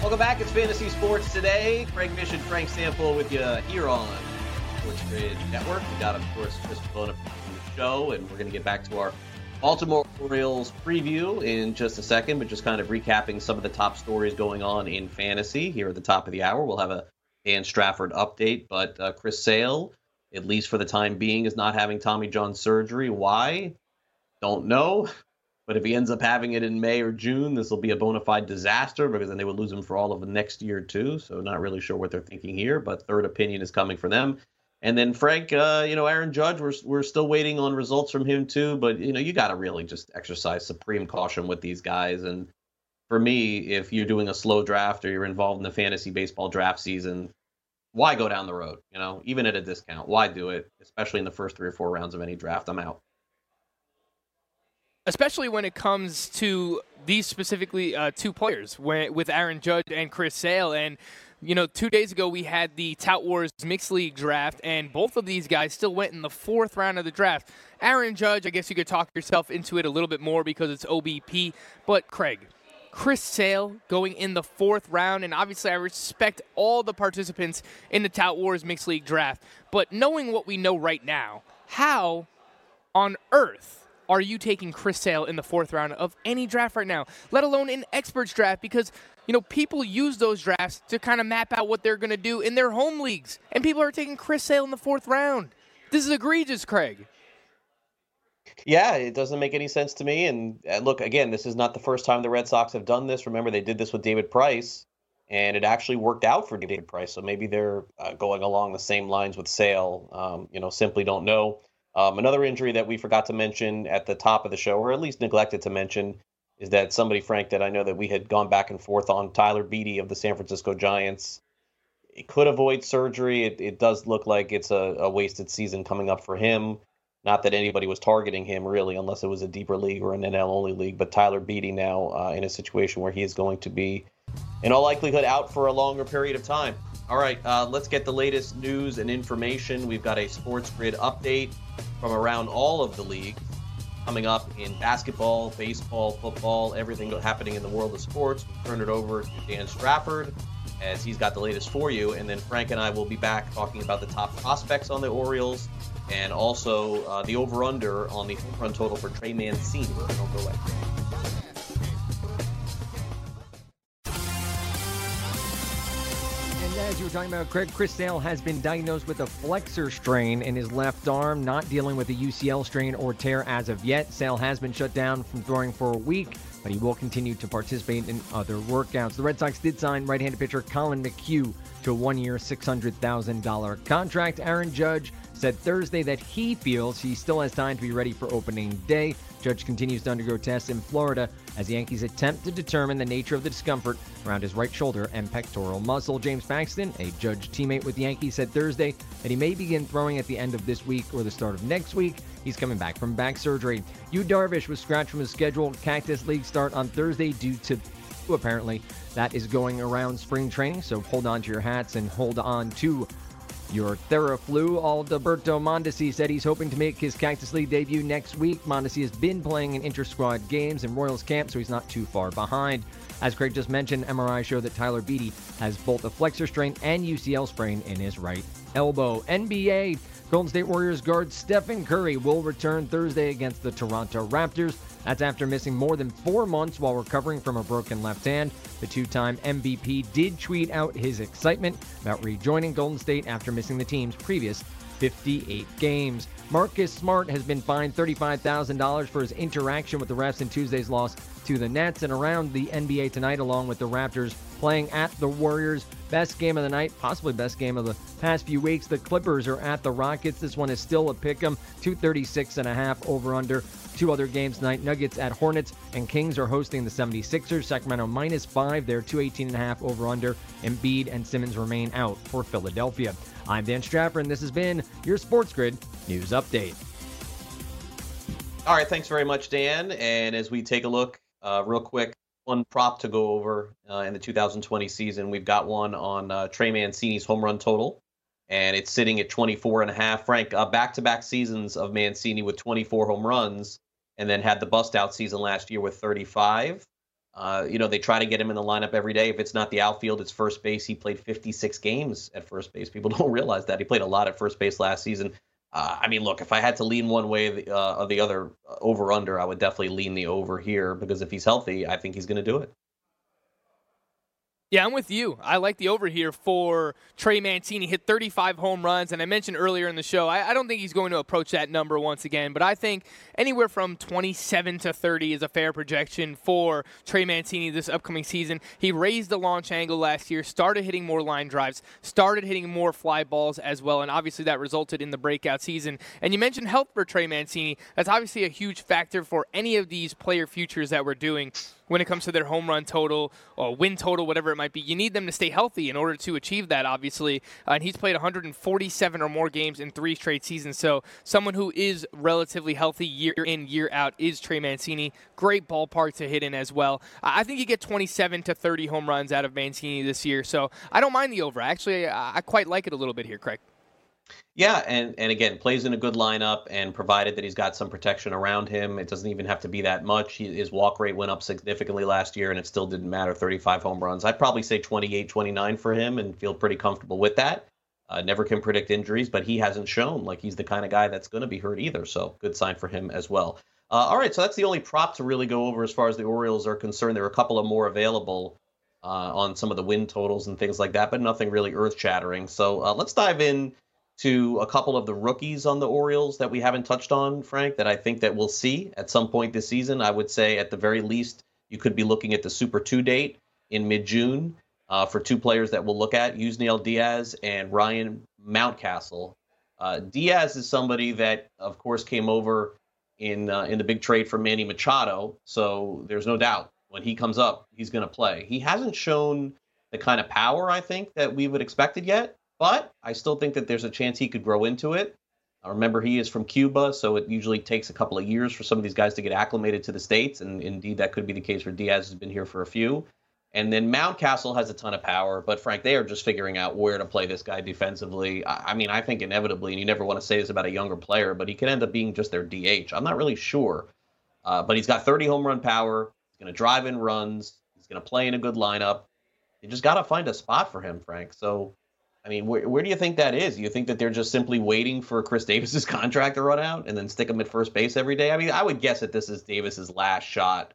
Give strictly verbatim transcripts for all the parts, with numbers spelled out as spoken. Welcome back. It's Fantasy Sports Today. Craig Mish and Frank Sample with you here on Sports Grid Network. We got, of course, Chris Bonaparte on the show, and we're going to get back to our Baltimore Orioles preview in just a second, but just kind of recapping some of the top stories going on in fantasy here at the top of the hour. We'll have a Dan Strafford update, but uh, Chris Sale, at least for the time being, is not having Tommy John surgery. Why? Don't know. But if he ends up having it in May or June, this will be a bona fide disaster because then they would lose him for all of the next year, too. So not really sure what they're thinking here, but third opinion is coming for them. And then, Frank, uh, you know, Aaron Judge, we're we're still waiting on results from him, too. But, you know, you got to really just exercise supreme caution with these guys. And for me, if you're doing a slow draft or you're involved in the fantasy baseball draft season, why go down the road? You know, even at a discount, why do it? Especially in the first three or four rounds of any draft, I'm out. Especially when it comes to these specifically uh, two players, when, with Aaron Judge and Chris Sale. And, you know, two days ago we had the Tout Wars Mixed League draft, and both of these guys still went in the fourth round of the draft. Aaron Judge, I guess you could talk yourself into it a little bit more because it's O B P. But, Craig, Chris Sale going in the fourth round, and obviously I respect all the participants in the Tout Wars Mixed League draft. But knowing what we know right now, how on earth are you taking Chris Sale in the fourth round of any draft right now, let alone an experts draft? Because, you know, people use those drafts to kind of map out what they're going to do in their home leagues, and people are taking Chris Sale in the fourth round. This is egregious, Craig. Yeah, it doesn't make any sense to me. And look, again, this is not the first time the Red Sox have done this. Remember, they did this with David Price, and it actually worked out for David Price. So maybe they're uh, going along the same lines with Sale. Um, you know, simply don't know. Um, another injury that we forgot to mention at the top of the show, or at least neglected to mention, is that somebody, Frank, that I know that we had gone back and forth on, Tyler Beede of the San Francisco Giants. It could avoid surgery. It it does look like it's a, a wasted season coming up for him. Not that anybody was targeting him, really, unless it was a deeper league or an N L-only league. But Tyler Beede now uh, in a situation where he is going to be, in all likelihood, out for a longer period of time. All right, uh, let's get the latest news and information. We've got a Sports Grid update from around all of the leagues coming up in basketball, baseball, football, everything happening in the world of sports. We'll turn it over to Dan Strafford as he's got the latest for you. And then Frank and I will be back talking about the top prospects on the Orioles and also uh, the over-under on the home run total for Trey Mancini. Don't go away. As you were talking about, Craig, Chris Sale has been diagnosed with a flexor strain in his left arm, not dealing with a U C L strain or tear as of yet. Sale has been shut down from throwing for a week, but he will continue to participate in other workouts. The Red Sox did sign right-handed pitcher Colin McHugh to a one-year, six hundred thousand dollars contract. Aaron Judge said Thursday that he feels he still has time to be ready for opening day. Judge continues to undergo tests in Florida as the Yankees attempt to determine the nature of the discomfort around his right shoulder and pectoral muscle. James Paxton, a Judge teammate with the Yankees, said Thursday that he may begin throwing at the end of this week or the start of next week. He's coming back from back surgery. Yu Darvish was scratched from his scheduled Cactus League start on Thursday due to, apparently, that is going around spring training. So hold on to your hats and hold on to your Theraflu. Alberto Mondesi said he's hoping to make his Cactus League debut next week. Mondesi has been playing in inter-squad games in Royals camp, so he's not too far behind. As Craig just mentioned, M R I showed that Tyler Beede has both a flexor strain and U C L sprain in his right elbow. N B A, Golden State Warriors guard Stephen Curry will return Thursday against the Toronto Raptors. That's after missing more than four months while recovering from a broken left hand. The two-time M V P did tweet out his excitement about rejoining Golden State after missing the team's previous fifty-eight games. Marcus Smart has been fined thirty-five thousand dollars for his interaction with the refs in Tuesday's loss to the Nets. And around the N B A tonight, along with the Raptors playing at the Warriors, best game of the night, possibly best game of the past few weeks. The Clippers are at the Rockets. This one is still a pick 'em, two thirty-six and a half over under. Two other games tonight, Nuggets at Hornets, and Kings are hosting the seventy-sixers. Sacramento minus five, they're two eighteen and a half over-under. Embiid and Simmons remain out for Philadelphia. I'm Dan Strafford, and this has been your Sports Grid News Update. All right, thanks very much, Dan. And as we take a look uh, real quick, one prop to go over uh, in the two thousand twenty season. We've got one on uh, Trey Mancini's home run total, and it's sitting at twenty-four and a half. Frank, uh, back-to-back seasons of Mancini with twenty-four home runs, and then had the bust-out season last year with thirty-five. Uh, you know, they try to get him in the lineup every day. If it's not the outfield, it's first base. He played fifty-six games at first base. People don't realize that. He played a lot at first base last season. Uh, I mean, look, if I had to lean one way uh, or the other, uh, over-under, I would definitely lean the over here, because if he's healthy, I think he's going to do it. Yeah, I'm with you. I like the over here for Trey Mancini. Hit thirty-five home runs, and I mentioned earlier in the show, I, I don't think he's going to approach that number once again, but I think anywhere from twenty-seven to thirty is a fair projection for Trey Mancini this upcoming season. He raised the launch angle last year, started hitting more line drives, started hitting more fly balls as well, and obviously that resulted in the breakout season. And you mentioned health for Trey Mancini. That's obviously a huge factor for any of these player futures that we're doing. When it comes to their home run total or win total, whatever it might be, you need them to stay healthy in order to achieve that, obviously. Uh, and he's played one hundred forty-seven or more games in three straight seasons. So someone who is relatively healthy year in, year out is Trey Mancini. Great ballpark to hit in as well. Uh, I think you get twenty-seven to thirty home runs out of Mancini this year. So I don't mind the over. Actually, I, I quite like it a little bit here, Craig. Yeah, and, and again, plays in a good lineup, and provided that he's got some protection around him, it doesn't even have to be that much. He, his walk rate went up significantly last year, and it still didn't matter, thirty-five home runs. I'd probably say twenty-eight, twenty-nine for him and feel pretty comfortable with that. Uh, never can predict injuries, but he hasn't shown like he's the kind of guy that's going to be hurt either, so good sign for him as well. Uh, all right, so that's the only prop to really go over as far as the Orioles are concerned. There are a couple of more available uh, on some of the win totals and things like that, but nothing really earth-shattering. So uh, let's dive in to a couple of the rookies on the Orioles that we haven't touched on, Frank, that I think that we'll see at some point this season. I would say at the very least, you could be looking at the Super two date in mid-June uh, for two players that we'll look at, Yusniel Diaz and Ryan Mountcastle. Uh, Diaz is somebody that, of course, came over in uh, in the big trade for Manny Machado, so there's no doubt when he comes up, he's going to play. He hasn't shown the kind of power, I think, that we would expected yet, but I still think that there's a chance he could grow into it. I remember he is from Cuba, so it usually takes a couple of years for some of these guys to get acclimated to the States, and indeed that could be the case for Diaz, who's been here for a few. And then Mountcastle has a ton of power, but Frank, they are just figuring out where to play this guy defensively. I mean, I think inevitably, and you never want to say this about a younger player, but he could end up being just their D H. I'm not really sure, uh, but he's got thirty home run power. He's going to drive in runs. He's going to play in a good lineup. You just got to find a spot for him, Frank. So, I mean, where, where do you think that is? Do you think that they're just simply waiting for Chris Davis's contract to run out and then stick him at first base every day? I mean, I would guess that this is Davis's last shot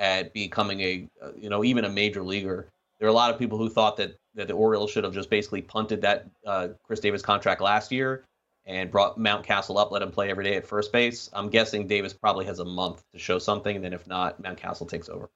at becoming a, you know, even a major leaguer. There are a lot of people who thought that, that the Orioles should have just basically punted that uh, Chris Davis contract last year and brought Mountcastle up, let him play every day at first base. I'm guessing Davis probably has a month to show something, and then if not, Mountcastle takes over.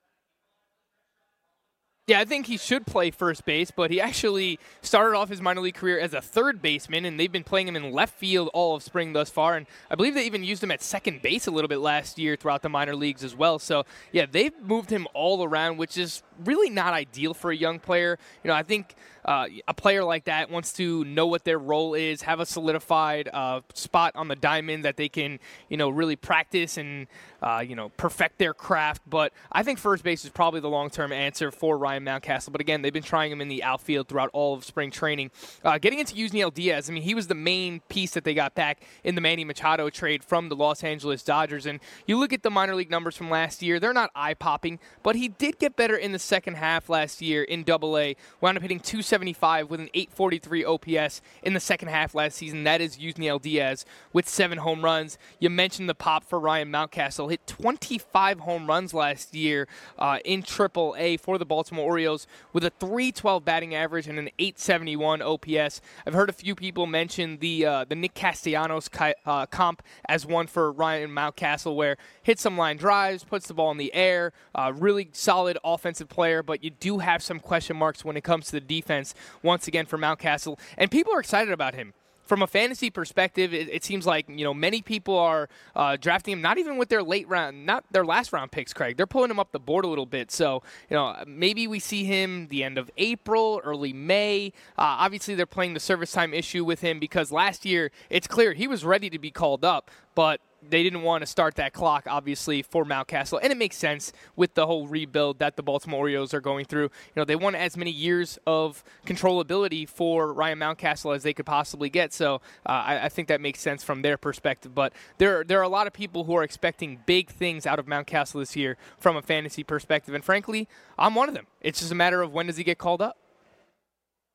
Yeah, I think he should play first base, but he actually started off his minor league career as a third baseman, and they've been playing him in left field all of spring thus far, and I believe they even used him at second base a little bit last year throughout the minor leagues as well. So, yeah, they've moved him all around, which is really not ideal for a young player. You know, I think uh, a player like that wants to know what their role is, have a solidified uh, spot on the diamond that they can, you know, really practice and, uh, you know, perfect their craft. But I think first base is probably the long-term answer for Ryan Mountcastle, but again, they've been trying him in the outfield throughout all of spring training. Uh, getting into Yusniel Diaz, I mean, he was the main piece that they got back in the Manny Machado trade from the Los Angeles Dodgers, and you look at the minor league numbers from last year, they're not eye-popping, but he did get better in the second half last year in double A, wound up hitting two seventy-five with an eight forty-three O P S in the second half last season. That is Yusniel Diaz with seven home runs. You mentioned the pop for Ryan Mountcastle, hit twenty-five home runs last year uh, in triple A for the Baltimore Orioles with a three twelve batting average and an eight seventy-one O P S. I've heard a few people mention the uh, the Nick Castellanos ki- uh, comp as one for Ryan Mountcastle, where hits some line drives, puts the ball in the air, uh, really solid offensive player, but you do have some question marks when it comes to the defense once again for Mountcastle. And people are excited about him. from a fantasy perspective, it, it seems like, you know, many people are uh, drafting him, not even with their late round, not their last round picks, Craig. They're pulling him up the board a little bit. So, you know, maybe we see him the end of April, early May. Uh, obviously, they're playing the service time issue with him because last year, it's clear he was ready to be called up, but they didn't want to start that clock, obviously, for Mountcastle. And it makes sense with the whole rebuild that the Baltimore Orioles are going through. You know, they want as many years of controllability for Ryan Mountcastle as they could possibly get. So uh, I, I think that makes sense from their perspective. But there, there are a lot of people who are expecting big things out of Mountcastle this year from a fantasy perspective. And frankly, I'm one of them. It's just a matter of when does he get called up.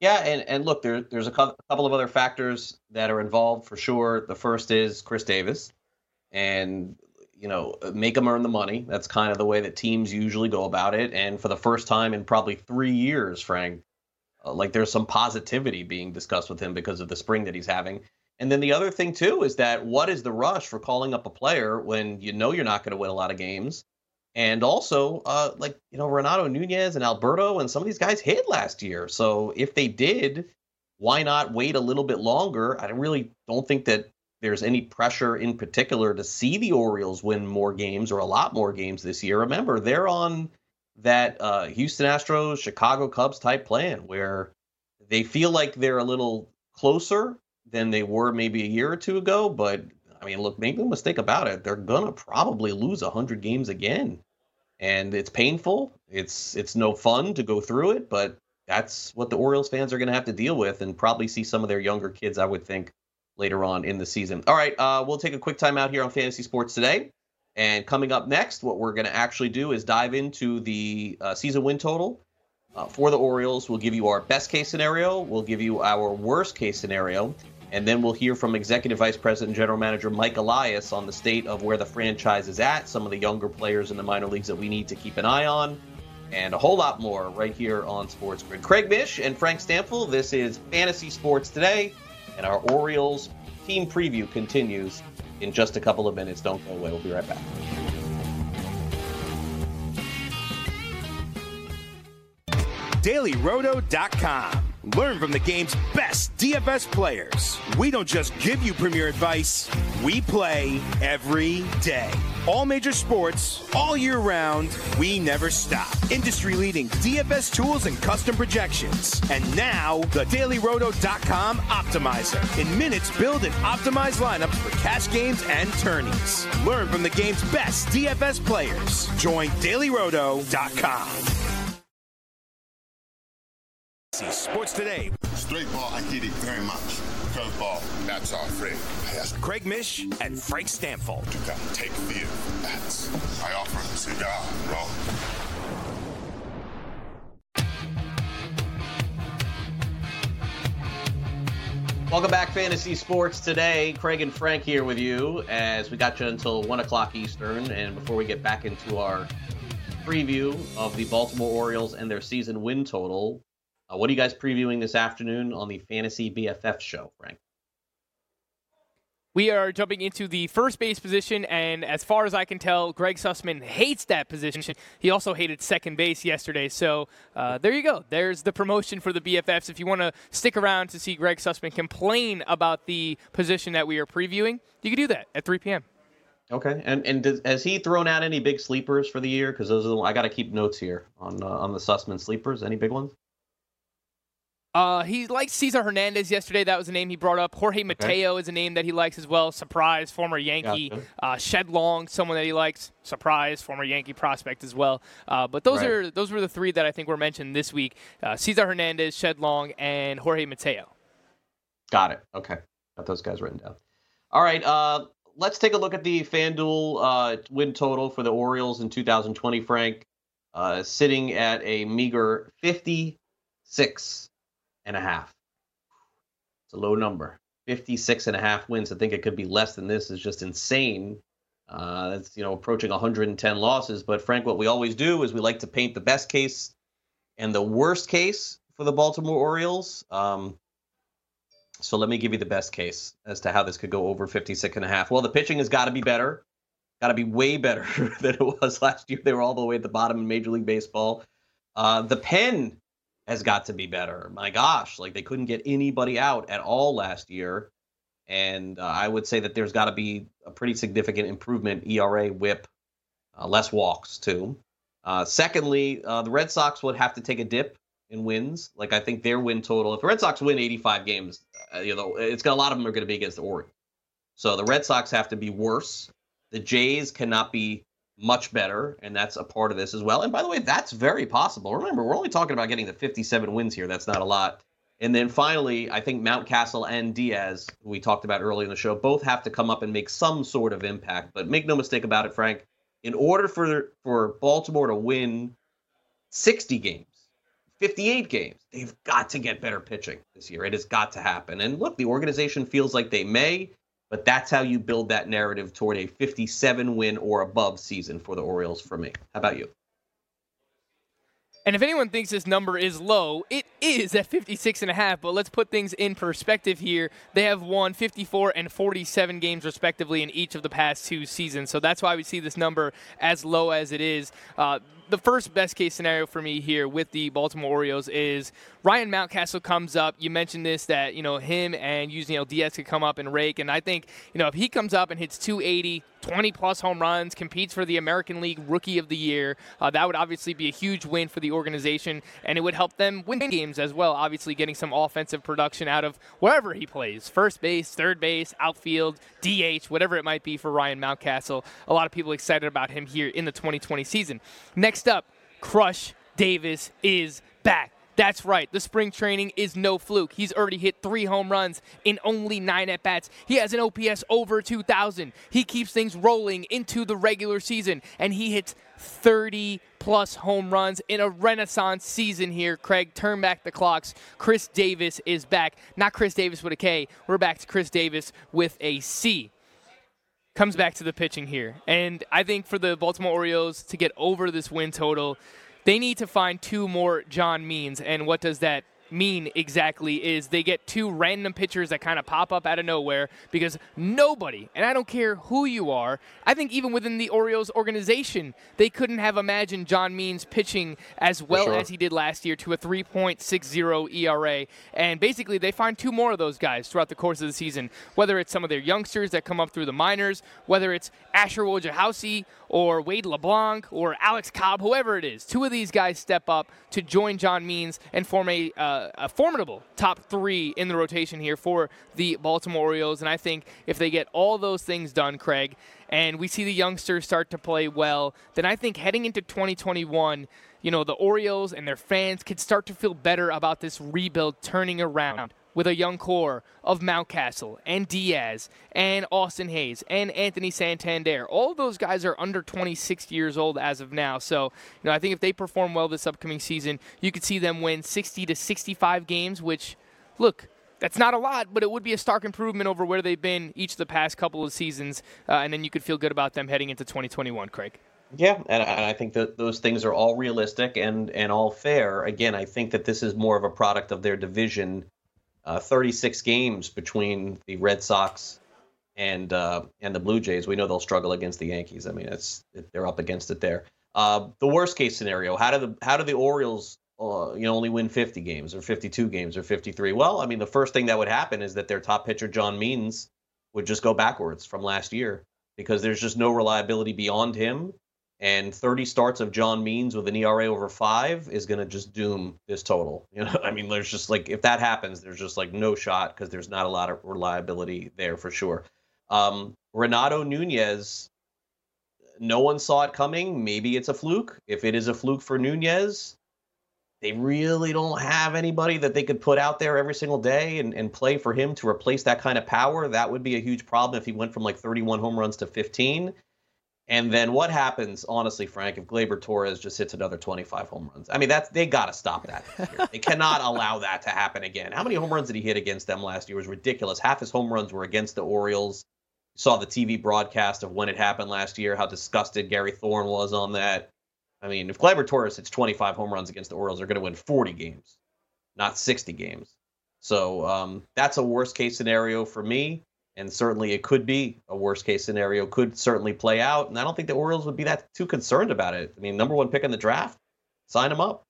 Yeah, and, and look, there, there's a couple of other factors that are involved for sure. The first is Chris Davis. And, you know, make them earn the money. That's kind of the way that teams usually go about it. And for the first time in probably three years, Frank, uh, like there's some positivity being discussed with him because of the spring that he's having. And then the other thing, too, is that what is the rush for calling up a player when you know you're not going to win a lot of games? And also, uh, like, you know, Renato Nunez and Alberto and some of these guys hit last year. So if they did, why not wait a little bit longer? I really don't think that there's any pressure in particular to see the Orioles win more games or a lot more games this year. Remember, they're on that uh, Houston Astros, Chicago Cubs type plan where they feel like they're a little closer than they were maybe a year or two ago. But, I mean, look, make no mistake about it. They're going to probably lose one hundred games again. And it's painful. It's it's no fun to go through it. But that's what the Orioles fans are going to have to deal with and probably see some of their younger kids, I would think, later on in the season. All right, uh, we'll take a quick time out here on Fantasy Sports Today. And coming up next, what we're going to actually do is dive into the uh, season win total uh, for the Orioles. We'll give you our best case scenario. We'll give you our worst case scenario. And then we'll hear from Executive Vice President and General Manager Mike Elias on the state of where the franchise is at, some of the younger players in the minor leagues that we need to keep an eye on, and a whole lot more right here on Sports Grid. Craig Mish and Frank Sample, this is Fantasy Sports Today. And our Orioles team preview continues in just a couple of minutes. Don't go away. We'll be right back. Daily Roto dot com. Learn from the game's best D F S players. We don't just give you premier advice. We play every day. All major sports, all year round, we never stop. Industry-leading D F S tools and custom projections. And now, the Daily Roto dot com Optimizer. In minutes, build and optimize lineups for cash games and tourneys. Learn from the game's best D F S players. Join Daily Roto dot com. Sports Today. Straight ball, I did it very much. Curve ball, that's our friend. Craig Mish and Frank Sample. You got to take fear from bats. I offer a cigar, bro. Welcome back, Fantasy Sports Today. Craig and Frank here with you as we got you until one o'clock Eastern. And before we get back into our preview of the Baltimore Orioles and their season win total, Uh, what are you guys previewing this afternoon on the Fantasy B F F show, Frank? We are jumping into the first base position, and as far as I can tell, Greg Sussman hates that position. He also hated second base yesterday, so uh, there you go. There's the promotion for the B F Fs. If you want to stick around to see Greg Sussman complain about the position that we are previewing, you can do that at three p.m. Okay, and and does, has he thrown out any big sleepers for the year? Because those are the, I got to keep notes here on uh, on the Sussman sleepers. Any big ones? Uh, he likes Cesar Hernandez yesterday. That was a name he brought up. Jorge Mateo okay. is a name that he likes as well. Surprise, former Yankee. Gotcha. Uh, Shed Long, someone that he likes. Surprise, former Yankee prospect as well. Uh, but those right. are those were the three that I think were mentioned this week. Uh, Cesar Hernandez, Shed Long, and Jorge Mateo. Got it. Okay. Got those guys written down. All right. Uh, let's take a look at the FanDuel uh, win total for the Orioles in two thousand twenty, Frank. Uh, sitting at a meager fifty-six and a half. It's a low number. fifty-six and a half wins. I think it could be less than this. Is just insane. Uh, that's, you know, approaching one hundred ten losses. But Frank, what we always do is we like to paint the best case and the worst case for the Baltimore Orioles. Um, so let me give you the best case as to how this could go over fifty-six and a half. Well, the pitching has got to be better. Got to be way better than it was last year. They were all the way at the bottom in Major League Baseball. Uh, the pen has got to be better. My gosh, like they couldn't get anybody out at all last year. And uh, I would say that there's got to be a pretty significant improvement, E R A, whip, uh, less walks, too. Uh, secondly, uh, the Red Sox would have to take a dip in wins. Like, I think their win total, if the Red Sox win eighty-five games, uh, you know, it's got a lot of them are going to be against the Orioles. So the Red Sox have to be worse. The Jays cannot be much better, and that's a part of this as well. And by the way, that's very possible. Remember, we're only talking about getting the fifty-seven wins here. That's not a lot. And then finally, I think Mountcastle and Diaz, who we talked about earlier in the show, both have to come up and make some sort of impact. But make no mistake about it, Frank, in order for for Baltimore to win sixty games, fifty-eight games, they've got to get better pitching this year. It has got to happen. And look, the organization feels like they may, but that's how you build that narrative toward a fifty-seven win or above season for the Orioles for me. How about you? And if anyone thinks this number is low, it is at fifty-six and a half, but let's put things in perspective here. They have won fifty-four and forty-seven games respectively in each of the past two seasons, so that's why we see this number as low as it is. Uh, the first best-case scenario for me here with the Baltimore Orioles is Ryan Mountcastle comes up. You mentioned this, that you know him and Yusniel Diaz could come up and rake, and I think you know if he comes up and hits two eighty, twenty-plus home runs, competes for the American League Rookie of the Year, uh, that would obviously be a huge win for the organization, and it would help them win games as well, obviously getting some offensive production out of wherever he plays, first base, third base, outfield, D H, whatever it might be for Ryan Mountcastle. A lot of people excited about him here in the twenty twenty season. Next up, Crush Davis is back. That's right. The spring training is no fluke. He's already hit three home runs in only nine at-bats. He has an O P S over two thousand. He keeps things rolling into the regular season, and he hits thirty-plus home runs in a renaissance season here. Craig, turn back the clocks. Chris Davis is back. Not Chris Davis with a K. We're back to Chris Davis with a C. Comes back to the pitching here. And I think for the Baltimore Orioles to get over this win total, they need to find two more John Means, and what does that mean exactly is they get two random pitchers that kind of pop up out of nowhere because nobody, and I don't care who you are, I think even within the Orioles organization, they couldn't have imagined John Means pitching as well sure. as he did last year to a three point six oh E R A, and basically they find two more of those guys throughout the course of the season, whether it's some of their youngsters that come up through the minors, whether it's Asher Wojciechowski or Wade LeBlanc or Alex Cobb, whoever it is, two of these guys step up to join John Means and form a uh, a formidable top three in the rotation here for the Baltimore Orioles. And I think if they get all those things done, Craig, and we see the youngsters start to play well, then I think heading into twenty twenty-one, you know, the Orioles and their fans could start to feel better about this rebuild turning around with a young core of Mountcastle and Diaz and Austin Hayes and Anthony Santander. All of those guys are under twenty-six years old as of now. So, you know, I think if they perform well this upcoming season, you could see them win sixty to sixty-five games, which, look, that's not a lot, but it would be a stark improvement over where they've been each of the past couple of seasons. Uh, and then you could feel good about them heading into twenty twenty-one, Craig. Yeah, and I think that those things are all realistic and, and all fair. Again, I think that this is more of a product of their division. Uh, thirty-six games between the Red Sox and uh, and the Blue Jays. We know they'll struggle against the Yankees. I mean, it's they're up against it there. Uh, the worst case scenario: how do the how do the Orioles uh, you know only win fifty games or fifty-two games or fifty-three? Well, I mean, the first thing that would happen is that their top pitcher John Means would just go backwards from last year because there's just no reliability beyond him. And thirty starts of John Means with an E R A over five is going to just doom this total. You know, I mean, there's just like, if that happens, there's just like no shot because there's not a lot of reliability there for sure. Um, Renato Nunez, no one saw it coming. Maybe it's a fluke. If it is a fluke for Nunez, they really don't have anybody that they could put out there every single day and, and play for him to replace that kind of power. That would be a huge problem if he went from like thirty-one home runs to fifteen. And then what happens, honestly, Frank, if Gleyber Torres just hits another twenty-five home runs? I mean, that's they got to stop that this year. They cannot allow that to happen again. How many home runs did he hit against them last year? It was ridiculous. Half his home runs were against the Orioles. You saw the T V broadcast of when it happened last year, how disgusted Gary Thorne was on that. I mean, if Gleyber Torres hits twenty-five home runs against the Orioles, they're going to win forty games, not sixty games. So um, that's a worst-case scenario for me. And certainly it could be a worst-case scenario, could certainly play out. And I don't think the Orioles would be that too concerned about it. I mean, number one pick in the draft, sign him up.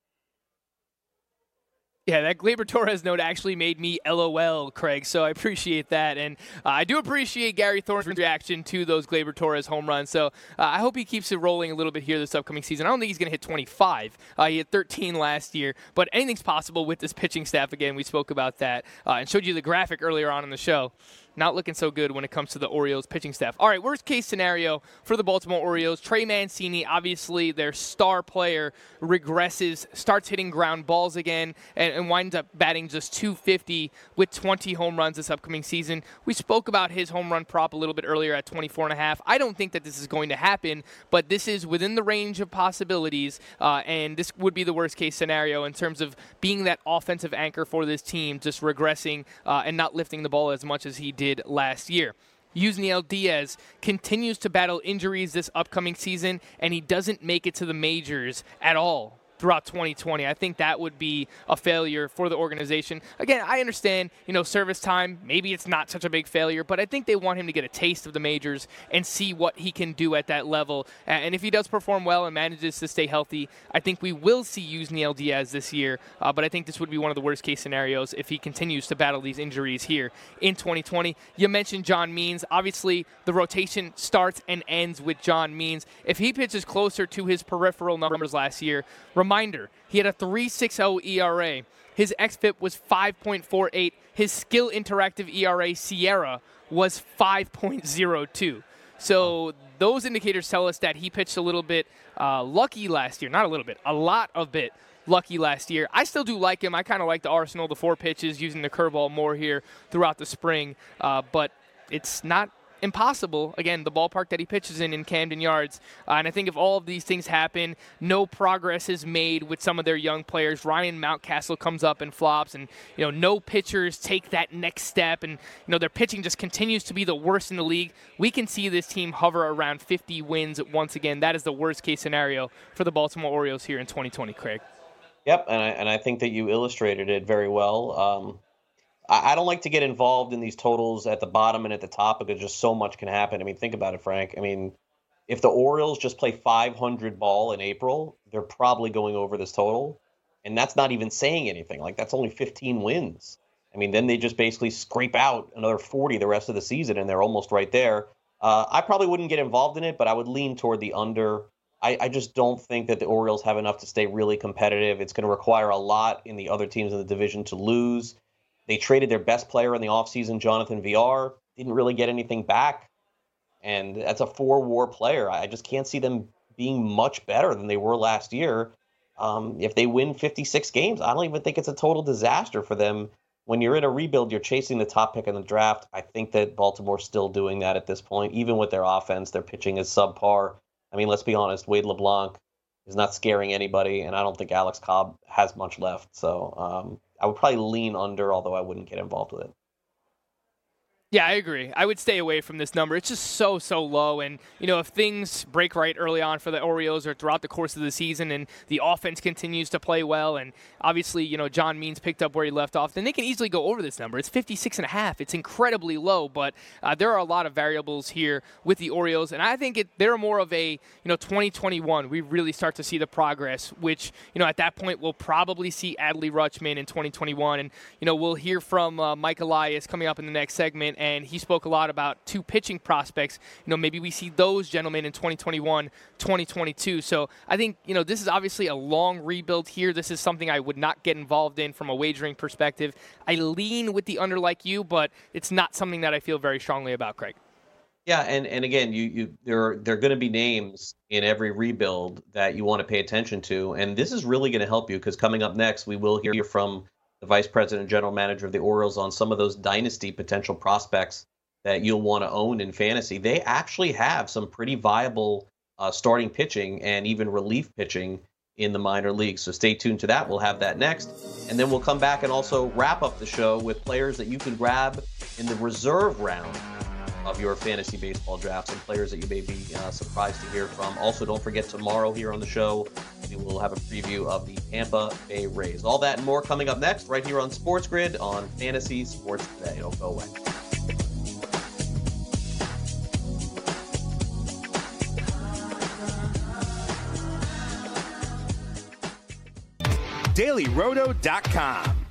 Yeah, that Gleyber Torres note actually made me LOL, Craig, so I appreciate that. And uh, I do appreciate Gary Thorne's reaction to those Gleyber Torres home runs. So uh, I hope he keeps it rolling a little bit here this upcoming season. I don't think he's going to hit twenty-five. Uh, he hit thirteen last year, but anything's possible with this pitching staff. Again, we spoke about that uh, and showed you the graphic earlier on in the show. Not looking so good when it comes to the Orioles pitching staff. All right, worst case scenario for the Baltimore Orioles. Trey Mancini, obviously their star player, regresses, starts hitting ground balls again, and, and winds up batting just two fifty with twenty home runs this upcoming season. We spoke about his home run prop a little bit earlier at twenty-four and a half. I don't think that this is going to happen, but this is within the range of possibilities, uh, and this would be the worst case scenario in terms of being that offensive anchor for this team, just regressing uh, and not lifting the ball as much as he did last year. Yusniel Diaz continues to battle injuries this upcoming season, and he doesn't make it to the majors at all throughout twenty twenty. I think that would be a failure for the organization. Again, I understand, you know, service time, maybe it's not such a big failure, but I think they want him to get a taste of the majors and see what he can do at that level. And if he does perform well and manages to stay healthy, I think we will see Yusniel Diaz this year, uh, but I think this would be one of the worst case scenarios if he continues to battle these injuries here in twenty twenty. You mentioned John Means. Obviously, the rotation starts and ends with John Means. If he pitches closer to his peripheral numbers last year, reminder, he had a three point six oh E R A. His xFIP was five point four eight. His skill interactive E R A, Sierra, was five point oh two. So those indicators tell us that he pitched a little bit uh, lucky last year. Not a little bit, a lot of bit lucky last year. I still do like him. I kind of like the arsenal, the four pitches, using the curveball more here throughout the spring. Uh, but it's not impossible, again, the ballpark that he pitches in in Camden Yards. Uh, and I think if all of these things happen, no progress is made with some of their young players. Ryan Mountcastle comes up and flops, and, you know, no pitchers take that next step, and, you know, their pitching just continues to be the worst in the league. We can see this team hover around fifty wins once again. That is the worst case scenario for the Baltimore Orioles here in twenty twenty, Craig. Yep, and I, and I think that you illustrated it very well. Um, I don't like to get involved in these totals at the bottom and at the top because just so much can happen. I mean, think about it, Frank. I mean, if the Orioles just play five hundred ball in April, they're probably going over this total. And that's not even saying anything. Like, that's only fifteen wins. I mean, then they just basically scrape out another forty the rest of the season, and they're almost right there. Uh, I probably wouldn't get involved in it, but I would lean toward the under. I, I just don't think that the Orioles have enough to stay really competitive. It's going to require a lot in the other teams in the division to lose. They traded their best player in the offseason, Jonathan V R, didn't really get anything back. And that's a four-war player. I just can't see them being much better than they were last year. Um, if they win fifty-six games, I don't even think it's a total disaster for them. When you're in a rebuild, you're chasing the top pick in the draft. I think that Baltimore's still doing that at this point, even with their offense. Their pitching is subpar. I mean, let's be honest, Wade LeBlanc is not scaring anybody, and I don't think Alex Cobb has much left. So, um, I would probably lean under, although I wouldn't get involved with it. Yeah, I agree. I would stay away from this number. It's just so, so low. And, you know, if things break right early on for the Orioles or throughout the course of the season and the offense continues to play well and obviously, you know, John Means picked up where he left off, then they can easily go over this number. It's fifty-six and a half. It's incredibly low, but uh, there are a lot of variables here with the Orioles. And I think it, they're more of a, you know, twenty twenty-one. We really start to see the progress, which, you know, at that point we'll probably see Adley Rutschman in twenty twenty-one. And, you know, we'll hear from uh, Mike Elias coming up in the next segment. And he spoke a lot about two pitching prospects. You know, maybe we see those gentlemen in twenty twenty-one, twenty twenty-two. So I think, you know, this is obviously a long rebuild here. This is something I would not get involved in from a wagering perspective. I lean with the under like you, but it's not something that I feel very strongly about, Craig. Yeah, and, and again, you you there are, there are going to be names in every rebuild that you want to pay attention to. And this is really going to help you because coming up next, we will hear from the vice president and general manager of the Orioles on some of those dynasty potential prospects that you'll want to own in fantasy. They actually have some pretty viable uh, starting pitching and even relief pitching in the minor leagues. So stay tuned to that. We'll have that next. And then we'll come back and also wrap up the show with players that you can grab in the reserve round of your fantasy baseball drafts and players that you may be uh, surprised to hear from. Also, don't forget tomorrow here on the show, we will have a preview of the Tampa Bay Rays. All that and more coming up next right here on Sports Grid on Fantasy Sports Today. Don't go away. Daily Roto dot com.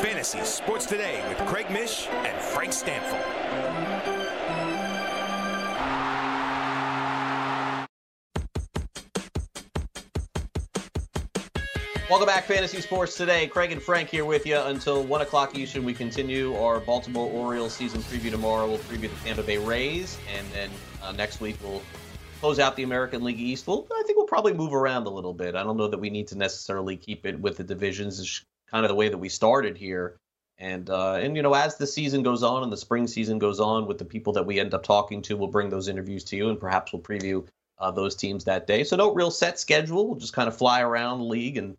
Fantasy Sports Today with Craig Mish and Frank Sample. Welcome back, Fantasy Sports Today. Craig and Frank here with you until one o'clock Eastern. We continue our Baltimore Orioles season preview tomorrow. We'll preview the Tampa Bay Rays, and then uh, next week we'll close out the American League East. We'll, I think we'll probably move around a little bit. I don't know that we need to necessarily keep it with the divisions. It's kind of the way that we started here. And, uh, and you know, as the season goes on and the spring season goes on with the people that we end up talking to, we'll bring those interviews to you and perhaps we'll preview uh, those teams that day. So no real set schedule. We'll just kind of fly around the league and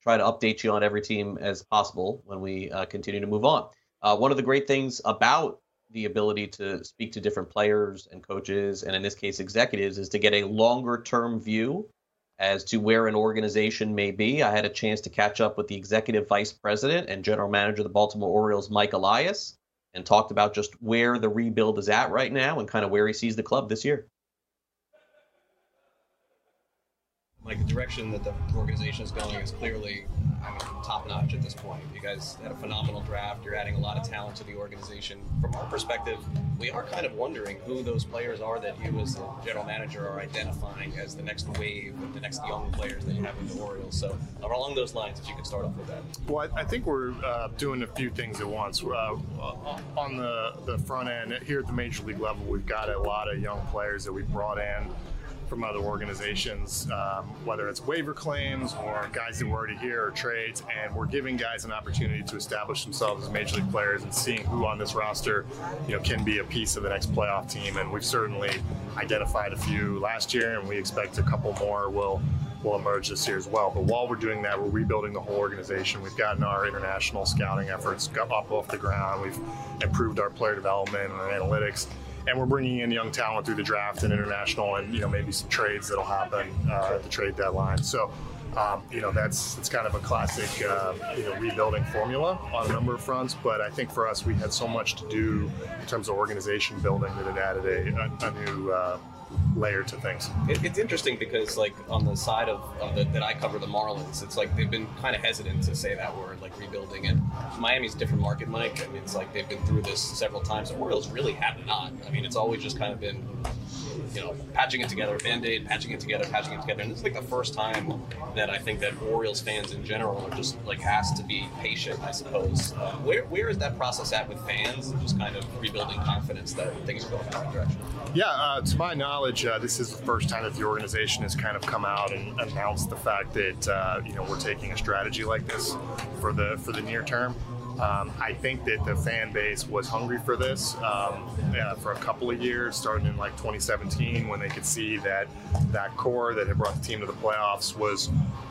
try to update you on every team as possible when we uh, continue to move on. Uh, one of the great things about the ability to speak to different players and coaches, and in this case, executives, is to get a longer term view as to where an organization may be. I had a chance to catch up with the executive vice president and general manager of the Baltimore Orioles, Mike Elias, and talked about just where the rebuild is at right now and kind of where he sees the club this year. Like, the direction that the organization is going is clearly, I mean, top-notch at this point. You guys had a phenomenal draft. You're adding a lot of talent to the organization. From our perspective, we are kind of wondering who those players are that you as the general manager are identifying as the next wave of the next young players that you have in the Orioles. So along those lines, if you could start off with that. Well, I, I think we're uh, doing a few things at once. Uh, on the, the front end, here at the Major League level, we've got a lot of young players that we've brought in from other organizations, um, whether it's waiver claims or guys that were already here or trades, and we're giving guys an opportunity to establish themselves as major league players and seeing who on this roster, you know, can be a piece of the next playoff team. And we've certainly identified a few last year, and we expect a couple more will will emerge this year as well. But while we're doing that, we're rebuilding the whole organization. We've gotten our international scouting efforts up off the ground. We've improved our player development and our analytics. And we're bringing in young talent through the draft and international, and you know, maybe some trades that'll happen uh, at the trade deadline. So, um, you know, that's it's kind of a classic uh, you know, rebuilding formula on a number of fronts. But I think for us, we had so much to do in terms of organization building that it added a, a, a new uh, layer to things. It, it's interesting because, like, on the side of, of the, that I cover, the Marlins, it's like they've been kind of hesitant to say that word, like rebuilding. And Miami's a different market, Mike. I mean, it's like they've been through this several times. The Orioles really have not. I mean, it's always just kind of been, you know, patching it together, Band-Aid, patching it together, patching it together. And it's like the first time that I think that Orioles fans in general are just like asked to be patient, I suppose. Uh, where where is that process at with fans and just kind of rebuilding confidence that things are going in the right direction? Yeah, uh, to my knowledge, uh, this is the first time that the organization has kind of come out and announced the fact that uh, you know, we're taking a strategy like this for the for the near term. Um, I think that the fan base was hungry for this um, yeah, for a couple of years, starting in like twenty seventeen, when they could see that that core that had brought the team to the playoffs was,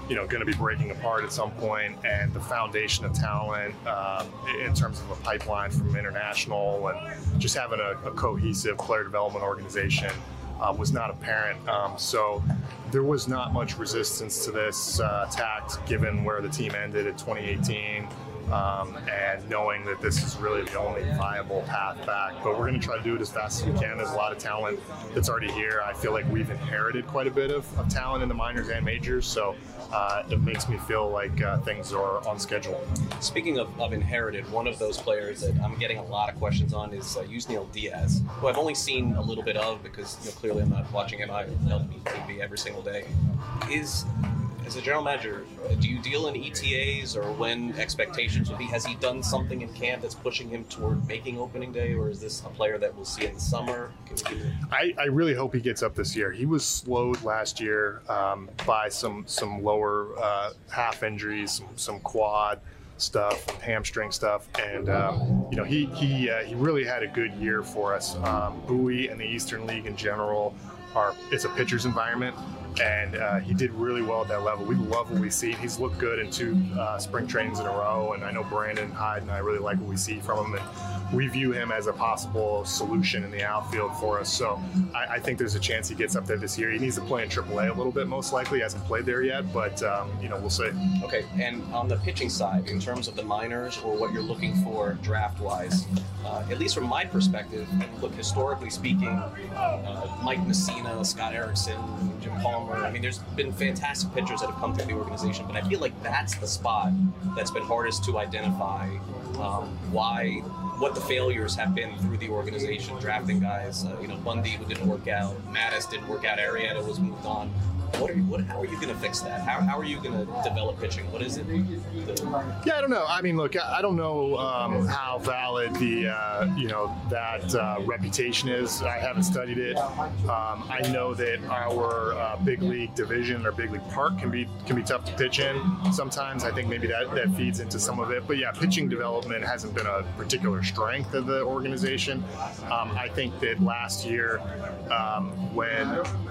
you know, going to be breaking apart at some point, and the foundation of talent uh, in terms of a pipeline from international and just having a, a cohesive player development organization uh, was not apparent. Um, so. There was not much resistance to this uh, tact, given where the team ended in twenty eighteen, um, and knowing that this is really the only viable path back. But we're going to try to do it as fast as we can. There's a lot of talent that's already here. I feel like we've inherited quite a bit of, of talent in the minors and majors, so uh, it makes me feel like uh, things are on schedule. Speaking of, of inherited, one of those players that I'm getting a lot of questions on is uh, Yusniel Diaz, who I've only seen a little bit of because, you know, clearly I'm not watching M L B T V every single day. Is, as a general manager, do you deal in E T As or when expectations would be? Has he done something in camp that's pushing him toward making opening day, or is this a player that we'll see in the summer? I, I really hope he gets up this year. He was slowed last year um, by some some lower uh, half injuries, some, some quad stuff, hamstring stuff, and um, you know, he he uh, he really had a good year for us. Um, Bowie and the Eastern League in general are it's a pitcher's environment. and uh, he did really well at that level. We love what we see. He's looked good in two uh, spring trainings in a row, and I know Brandon Hyde and I really like what we see from him, and we view him as a possible solution in the outfield for us. So I, I think there's a chance he gets up there this year. He needs to play in triple A a little bit, most likely. He hasn't played there yet, but um, you know, we'll see. Okay, and on the pitching side, in terms of the minors or what you're looking for draft-wise, uh, at least from my perspective, look, historically speaking, uh, Mike Messina, Scott Erickson, Jim Palmer, I mean, there's been fantastic pitchers that have come through the organization, but I feel like that's the spot that's been hardest to identify um, why, what the failures have been through the organization, drafting guys, uh, you know, Bundy, who didn't work out, Mattis didn't work out, Arrieta was moved on. What are you, what, how are you going to fix that? How, how are you going to develop pitching? What is it? Yeah, I don't know. I mean, look, I, I don't know um, how valid the, uh, you know, that uh, reputation is. I haven't studied it. Um, I know that our uh, big league division or big league park can be can be tough to pitch in sometimes. I think maybe that, that feeds into some of it. But yeah, pitching development hasn't been a particular strength of the organization. Um, I think that last year um, when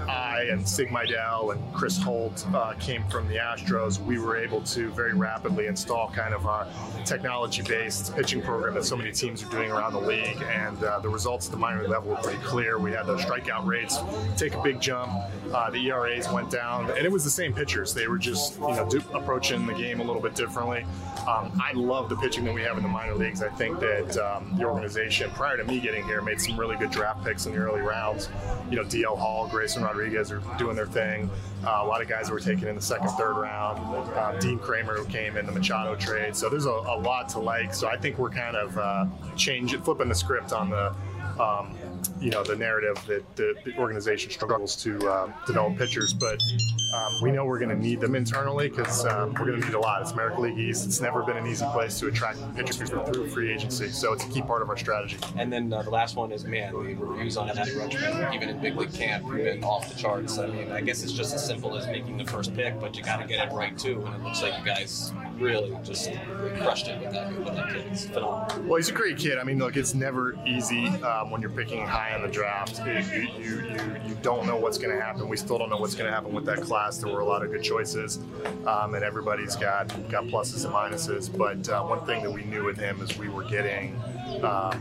I and Sig Mejdal and Chris Holt uh, came from the Astros, we were able to very rapidly install kind of our technology-based pitching program that so many teams are doing around the league, and uh, the results at the minor level were pretty clear. We had the strikeout rates take a big jump, uh, the E R As went down, and it was the same pitchers. They were just, you know, do, approaching the game a little bit differently. Um, I love the pitching that we have in the minor leagues. I think that um, the organization, prior to me getting here, made some really good draft picks in the early rounds. You know, D L Hall, Grayson Rodriguez are doing their thing. Uh, a lot of guys that were taken in the second, third round. Uh, Dean Kramer came in the Machado trade. So there's a, a lot to like. So I think we're kind of uh, changing, flipping the script on the, um, you know, the narrative that the, the organization struggles to uh, develop pitchers. But um, we know we're going to need them internally because um, we're going to need a lot. It's American League East. It's never been an easy place to attract pitchers through free agency. So it's a key part of our strategy. And then uh, the last one is, man, the reviews on Adley Rutschman, even in big league camp, we've been off the charts. I mean, I guess it's just as simple as making the first pick, but you got to get it right too. And it looks like you guys really just crushed it with that, with that kid. It's phenomenal. Well, he's a great kid. I mean, look, it's never easy um, when you're picking high in the draft. You, you, you, you don't know what's going to happen. We still don't know what's going to happen with that class. There were a lot of good choices, um, and everybody's got, got pluses and minuses. But uh, one thing that we knew with him is we were getting uh,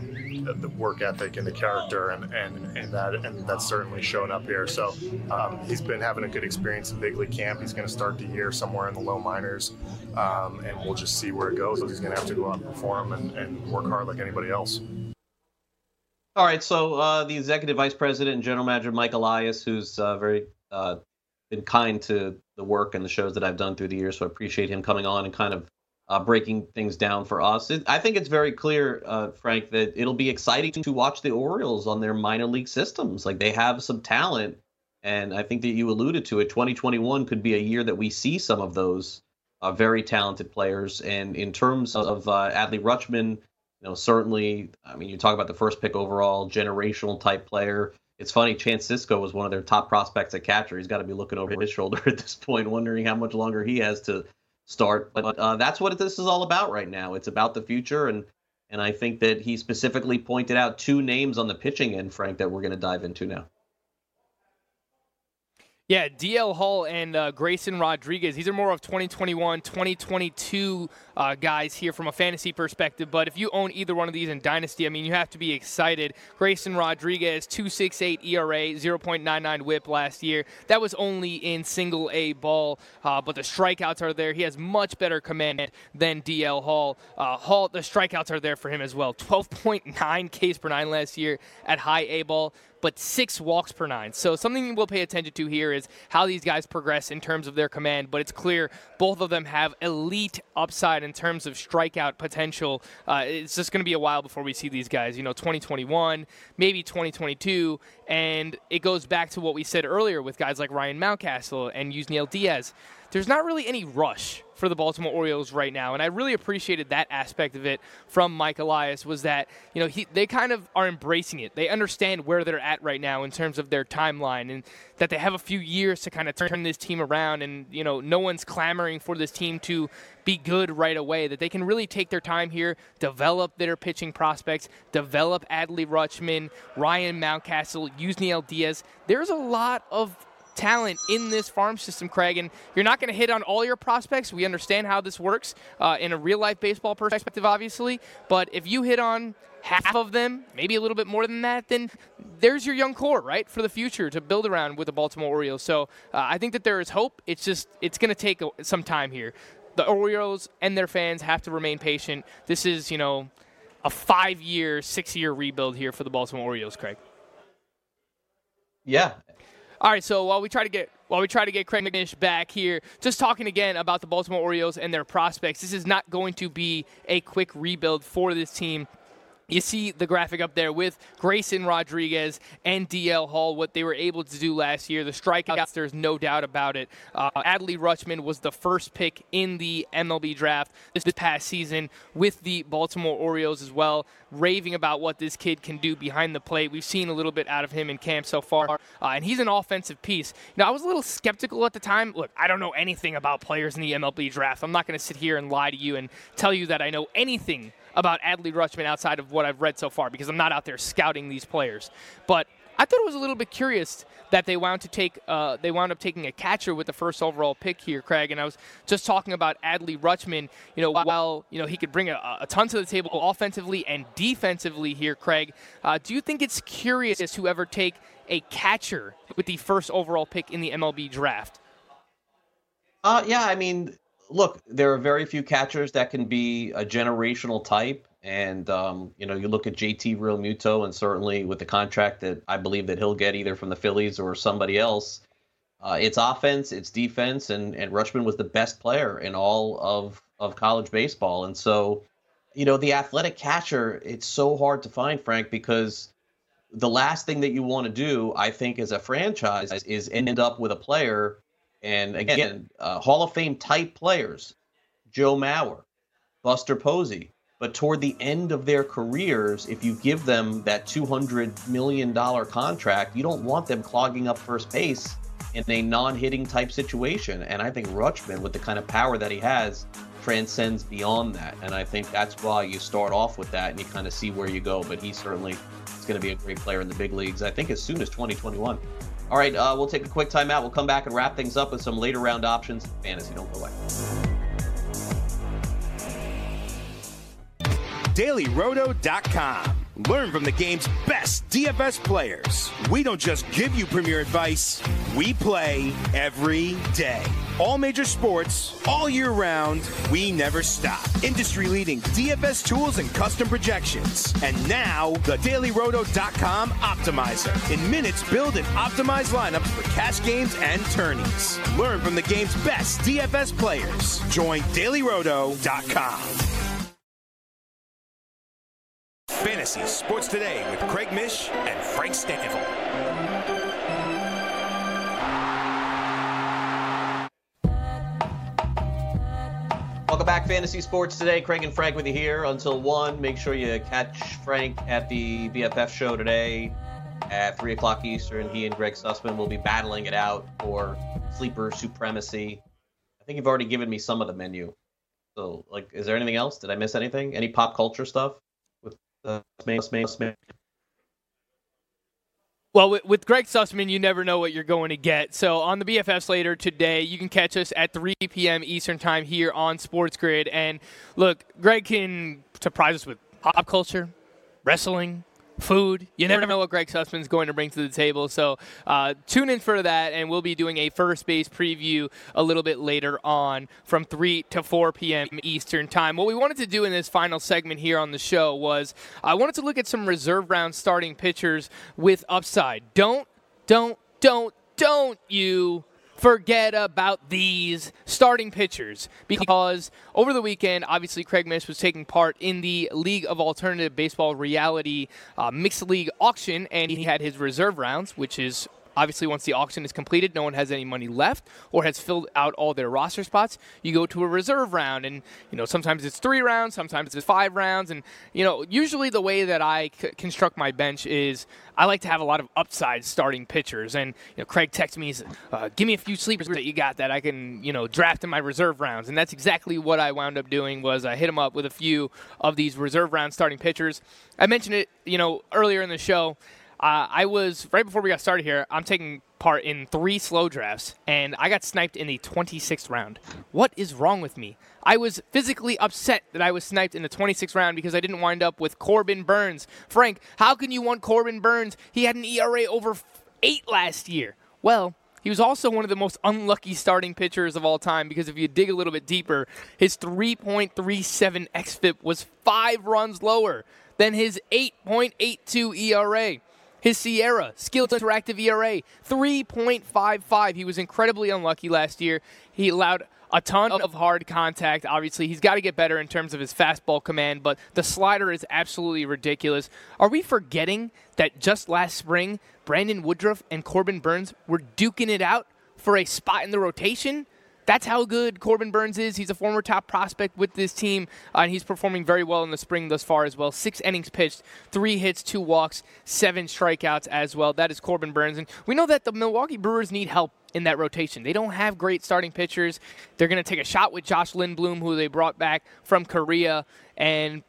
the work ethic and the character, and, and, and that and that's certainly shown up here. So um, he's been having a good experience in big league camp. He's going to start the year somewhere in the low minors, um, and we'll just see where it goes. He's going to have to go out and perform and, and work hard like anybody else. All right, so uh, the Executive Vice President and General Manager Mike Elias, who's uh, very uh, been kind to the work and the shows that I've done through the year, so I appreciate him coming on and kind of Uh, breaking things down for us. It, I think it's very clear, uh, Frank, that it'll be exciting to watch the Orioles on their minor league systems. Like, they have some talent, and I think that you alluded to it. twenty twenty-one could be a year that we see some of those uh, very talented players. And in terms of uh, Adley Rutschman, you know, certainly, I mean, you talk about the first pick overall, generational type player. It's funny, Chance Sisko was one of their top prospects at catcher. He's got to be looking over his shoulder at this point, wondering how much longer he has to start, but uh, that's what this is all about right now. It's about the future, and and I think that he specifically pointed out two names on the pitching end, Frank, that we're going to dive into now. Yeah, D L Hall and uh, Grayson Rodriguez. These are more of twenty twenty-one, twenty twenty-two uh, guys here from a fantasy perspective. But if you own either one of these in Dynasty, I mean, you have to be excited. Grayson Rodriguez, two point six eight E R A, point nine nine whip last year. That was only in single A ball, uh, but the strikeouts are there. He has much better command than D L Hall. Uh, Hall, the strikeouts are there for him as well. twelve point nine Ks per nine last year at high A ball, but six walks per nine. So something we'll pay attention to here is how these guys progress in terms of their command, but it's clear both of them have elite upside in terms of strikeout potential. Uh, it's just going to be a while before we see these guys, you know, twenty twenty-one, maybe twenty twenty-two, and it goes back to what we said earlier with guys like Ryan Mountcastle and Yusniel Diaz. There's not really any rush for the Baltimore Orioles right now, and I really appreciated that aspect of it from Mike Elias, was that, you know, he, they kind of are embracing it. They understand where they're at right now in terms of their timeline, and that they have a few years to kind of turn this team around, and, you know, no one's clamoring for this team to be good right away, that they can really take their time here, develop their pitching prospects, develop Adley Rutschman, Ryan Mountcastle, Yusniel Diaz. There's a lot of talent in this farm system, Craig, and you're not going to hit on all your prospects. We understand how this works uh, in a real-life baseball perspective, obviously, but if you hit on half of them, maybe a little bit more than that, then there's your young core, right, for the future to build around with the Baltimore Orioles. So uh, I think that there is hope. It's just it's going to take some time here. The Orioles and their fans have to remain patient. This is, you know, a five-year, six-year rebuild here for the Baltimore Orioles, Craig. Yeah. All right, so while we try to get while we try to get Craig Mish back here, just talking again about the Baltimore Orioles and their prospects, this is not going to be a quick rebuild for this team. You see the graphic up there with Grayson Rodriguez and D L Hall, what they were able to do last year. The strikeouts, there's no doubt about it. Uh, Adley Rutschman was the first pick in the M L B draft this past season with the Baltimore Orioles as well, raving about what this kid can do behind the plate. We've seen a little bit out of him in camp so far, uh, and he's an offensive piece. Now, I was a little skeptical at the time. Look, I don't know anything about players in the M L B draft. I'm not going to sit here and lie to you and tell you that I know anything about Adley Rutschman outside of what I've read so far, because I'm not out there scouting these players. But I thought it was a little bit curious that they wound to take uh, they wound up taking a catcher with the first overall pick here, Craig. And I was just talking about Adley Rutschman. You know, while you know he could bring a, a ton to the table offensively and defensively here, Craig. Uh, do you think it's curious whoever take a catcher with the first overall pick in the M L B draft? Uh, yeah, I mean. Look, there are very few catchers that can be a generational type. And, um, you know, you look at J T Realmuto, and certainly with the contract that I believe that he'll get either from the Phillies or somebody else, uh, it's offense, it's defense, and, and Rutschman was the best player in all of, of college baseball. And so, you know, the athletic catcher, it's so hard to find, Frank, because the last thing that you want to do, I think, as a franchise is end up with a player. And again, uh, Hall of Fame type players, Joe Mauer, Buster Posey. But toward the end of their careers, if you give them that two hundred million dollars contract, you don't want them clogging up first base in a non-hitting type situation. And I think Rutschman, with the kind of power that he has, transcends beyond that. And I think that's why you start off with that and you kind of see where you go. But he certainly is going to be a great player in the big leagues, I think, as soon as twenty twenty-one. All right, uh, we'll take a quick timeout. We'll come back and wrap things up with some later round options. Fantasy, don't go away. Daily Roto dot com. Learn from the game's best D F S players. We don't just give you premier advice. We play every day. All major sports, all year round, we never stop. Industry-leading D F S tools and custom projections. And now, the Daily Roto dot com Optimizer. In minutes, build and optimize lineups for cash games and tourneys. Learn from the game's best D F S players. Join Daily Roto dot com. Fantasy Sports Today with Craig Mish and Frank Stanville. Welcome back, Fantasy Sports Today. Craig and Frank with you here until one. Make sure you catch Frank at the B F F show today at three o'clock Eastern. He and Greg Sussman will be battling it out for Sleeper Supremacy. I think you've already given me some of the menu. So, like, is there anything else? Did I miss anything? Any pop culture stuff? Well, with Greg Sussman, you never know what you're going to get. So on the B F Fs later today, you can catch us at three p.m. Eastern time here on Sports Grid. And look, Greg can surprise us with pop culture, wrestling, food. You never know what Greg Sussman's going to bring to the table. So uh, tune in for that, and we'll be doing a first base preview a little bit later on from three to four p.m. Eastern time. What we wanted to do in this final segment here on the show was I wanted to look at some reserve round starting pitchers with upside. Don't, don't, don't, don't you forget about these starting pitchers, because over the weekend, obviously, Craig Mish was taking part in the League of Alternative Baseball Reality uh, Mixed League auction, and he had his reserve rounds, which is obviously, once the auction is completed, no one has any money left or has filled out all their roster spots. You go to a reserve round, and you know sometimes it's three rounds, sometimes it's five rounds, and you know usually the way that I c- construct my bench is I like to have a lot of upside starting pitchers. And you know, Craig texts me, uh, "Give me a few sleepers that you got that I can you know draft in my reserve rounds," and that's exactly what I wound up doing. Was I hit him up with a few of these reserve round starting pitchers? I mentioned it, you know, earlier in the show. Uh, I was, right before we got started here, I'm taking part in three slow drafts, and I got sniped in the twenty-sixth round. What is wrong with me? I was physically upset that I was sniped in the twenty-sixth round because I didn't wind up with Corbin Burnes. Frank, how can you want Corbin Burnes? He had an E R A over eight last year. Well, he was also one of the most unlucky starting pitchers of all time because if you dig a little bit deeper, his three point three seven xFIP was five runs lower than his eight point eight two E R A. His Sierra, skilled interactive E R A, three point five five. He was incredibly unlucky last year. He allowed a ton of hard contact. Obviously, he's got to get better in terms of his fastball command, but the slider is absolutely ridiculous. Are we forgetting that just last spring, Brandon Woodruff and Corbin Burnes were duking it out for a spot in the rotation? That's how good Corbin Burnes is. He's a former top prospect with this team, uh, and he's performing very well in the spring thus far as well. Six innings pitched, three hits, two walks, seven strikeouts as well. That is Corbin Burnes. And we know that the Milwaukee Brewers need help in that rotation. They don't have great starting pitchers. They're going to take a shot with Josh Lindblom, who they brought back from Korea, and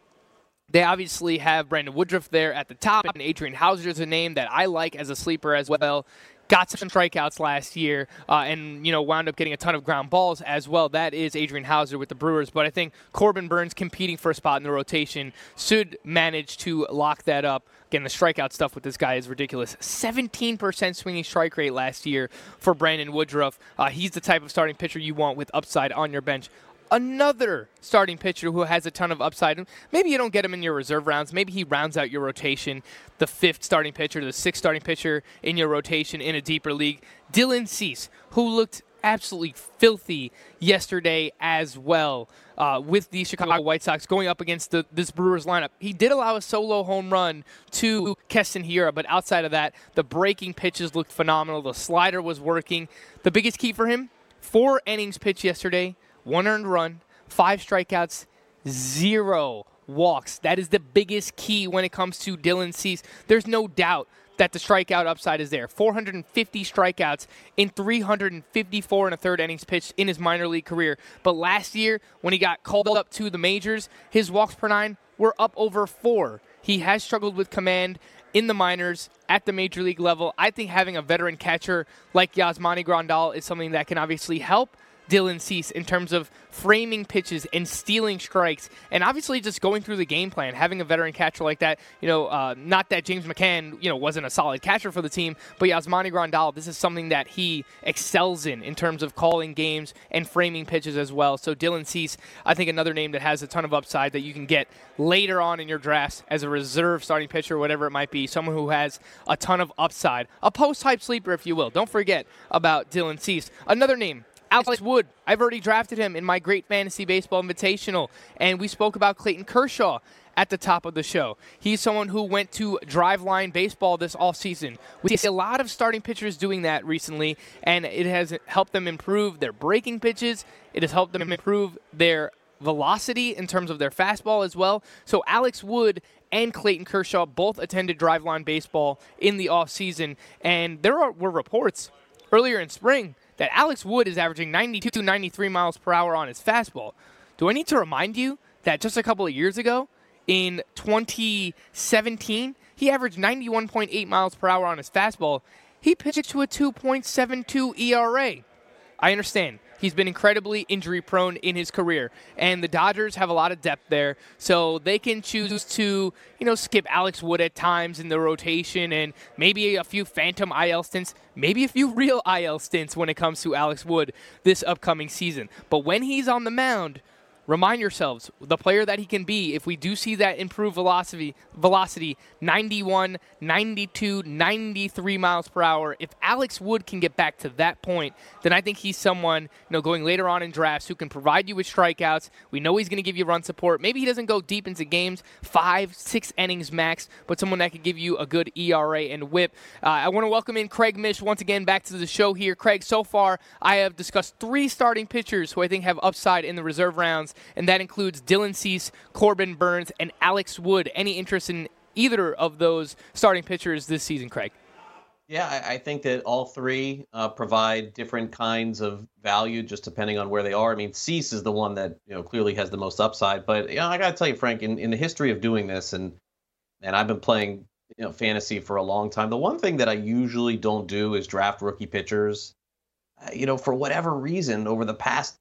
they obviously have Brandon Woodruff there at the top, and Adrian Hauser is a name that I like as a sleeper as well. Got some strikeouts last year uh, and, you know, wound up getting a ton of ground balls as well. That is Adrian Hauser with the Brewers. But I think Corbin Burnes competing for a spot in the rotation should manage to lock that up. Again, the strikeout stuff with this guy is ridiculous. seventeen percent swinging strike rate last year for Brandon Woodruff. Uh, he's the type of starting pitcher you want with upside on your bench. Another starting pitcher who has a ton of upside. Maybe you don't get him in your reserve rounds. Maybe he rounds out your rotation, the fifth starting pitcher, the sixth starting pitcher in your rotation in a deeper league. Dylan Cease, who looked absolutely filthy yesterday as well uh, with the Chicago White Sox going up against the, this Brewers lineup. He did allow a solo home run to Keston Hiura, but outside of that, the breaking pitches looked phenomenal. The slider was working. The biggest key for him, four innings pitched yesterday, one earned run, five strikeouts, zero walks. That is the biggest key when it comes to Dylan Cease. There's no doubt that the strikeout upside is there. four hundred fifty strikeouts in three hundred fifty-four and a third innings pitched in his minor league career. But last year, when he got called up to the majors, his walks per nine were up over four. He has struggled with command in the minors, at the major league level. I think having a veteran catcher like Yasmani Grandal is something that can obviously help Dylan Cease in terms of framing pitches and stealing strikes and obviously just going through the game plan, having a veteran catcher like that. You know, uh, not that James McCann, you know, wasn't a solid catcher for the team, but Yasmani Grandal, this is something that he excels in in terms of calling games and framing pitches as well. So Dylan Cease, I think another name that has a ton of upside that you can get later on in your drafts as a reserve starting pitcher, whatever it might be, someone who has a ton of upside, a post-hype sleeper, if you will. Don't forget about Dylan Cease. Another name, Alex Wood. I've already drafted him in my Great Fantasy Baseball Invitational, and we spoke about Clayton Kershaw at the top of the show. He's someone who went to driveline baseball this offseason. We see a lot of starting pitchers doing that recently, and it has helped them improve their breaking pitches. It has helped them improve their velocity in terms of their fastball as well. So Alex Wood and Clayton Kershaw both attended driveline baseball in the offseason, and there are, were reports earlier in spring that Alex Wood is averaging ninety-two to ninety-three miles per hour on his fastball. Do I need to remind you that just a couple of years ago, in twenty seventeen, he averaged ninety-one point eight miles per hour on his fastball. He pitched to a two point seven two E R A. I understand. He's been incredibly injury-prone in his career, and the Dodgers have a lot of depth there, so they can choose to, you know, skip Alex Wood at times in the rotation and maybe a few phantom I L stints, maybe a few real I L stints when it comes to Alex Wood this upcoming season. But when he's on the mound, remind yourselves, the player that he can be, if we do see that improved velocity, velocity, ninety-one, ninety-two, ninety-three miles per hour, if Alex Wood can get back to that point, then I think he's someone, you know, going later on in drafts who can provide you with strikeouts. We know he's going to give you run support. Maybe he doesn't go deep into games, five, six innings max, but someone that could give you a good E R A and whip. Uh, I want to welcome in Craig Mish once again back to the show here. Craig, so far I have discussed three starting pitchers who I think have upside in the reserve rounds, and that includes Dylan Cease, Corbin Burnes, and Alex Wood. Any interest in either of those starting pitchers this season, Craig? Yeah, I think that all three uh, provide different kinds of value, just depending on where they are. I mean, Cease is the one that, you know, clearly has the most upside. But, you know, I got to tell you, Frank, in, in the history of doing this, and and I've been playing you know, fantasy for a long time. The one thing that I usually don't do is draft rookie pitchers. Uh, you know, for whatever reason, over the past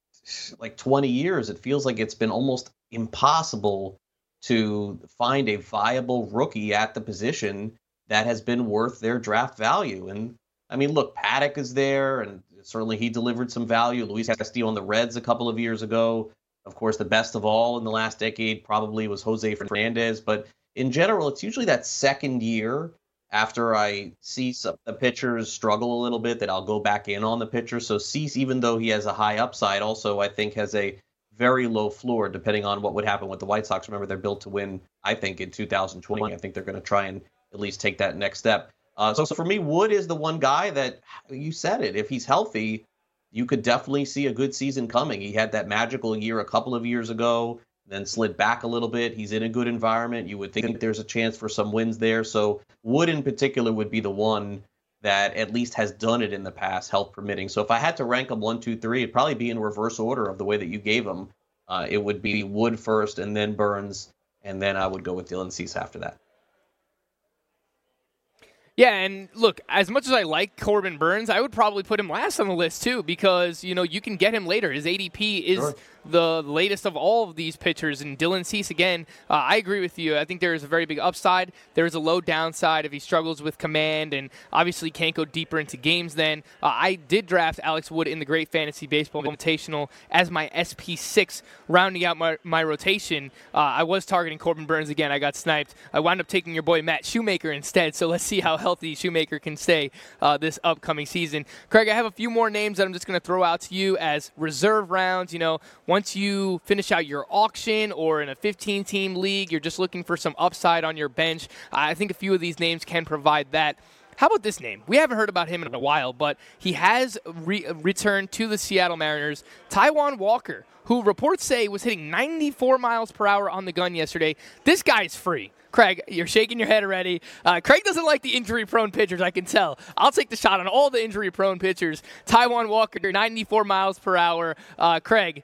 like twenty years, it feels like it's been almost impossible to find a viable rookie at the position that has been worth their draft value. And I mean, look, Paddock is there, and certainly he delivered some value. Luis Castillo on the Reds a couple of years ago. Of course, the best of all in the last decade probably was Jose Fernandez. But in general, it's usually that second year after I see some the pitchers struggle a little bit that I'll go back in on the pitcher. So Cease, even though he has a high upside, also I think has a very low floor, depending on what would happen with the White Sox. Remember, they're built to win, I think, in two thousand twenty. I think they're going to try and at least take that next step. Uh, so, so for me, Wood is the one guy that, you said it, if he's healthy, you could definitely see a good season coming. He had that magical year a couple of years ago, then slid back a little bit. He's in a good environment. You would think there's a chance for some wins there. So Wood in particular would be the one that at least has done it in the past, health permitting. So if I had to rank them one, two, three, it'd probably be in reverse order of the way that you gave them. Uh, it would be Wood first and then Burns, and then I would go with Dylan Cease after that. Yeah, and look, as much as I like Corbin Burns, I would probably put him last on the list too, because, you know, you can get him later. His A D P is sure. the latest of all of these pitchers, and Dylan Cease, again, uh, I agree with you. I think there is a very big upside. There is a low downside if he struggles with command and obviously can't go deeper into games then. Uh, I did draft Alex Wood in the Great Fantasy Baseball Invitational as my S P six, rounding out my, my rotation. Uh, I was targeting Corbin Burns again. I got sniped. I wound up taking your boy Matt Shoemaker instead, so let's see how healthy Shoemaker can stay uh, this upcoming season. Craig, I have a few more names that I'm just going to throw out to you as reserve rounds. You know, once you finish out your auction or in a fifteen-team league, you're just looking for some upside on your bench. I think a few of these names can provide that. How about this name? We haven't heard about him in a while, but he has re- returned to the Seattle Mariners. Taijuan Walker, who reports say was hitting ninety-four miles per hour on the gun yesterday. This guy is free. Craig, you're shaking your head already. Uh, Craig doesn't like the injury-prone pitchers, I can tell. I'll take the shot on all the injury-prone pitchers. Taijuan Walker, ninety-four miles per hour. Uh, Craig,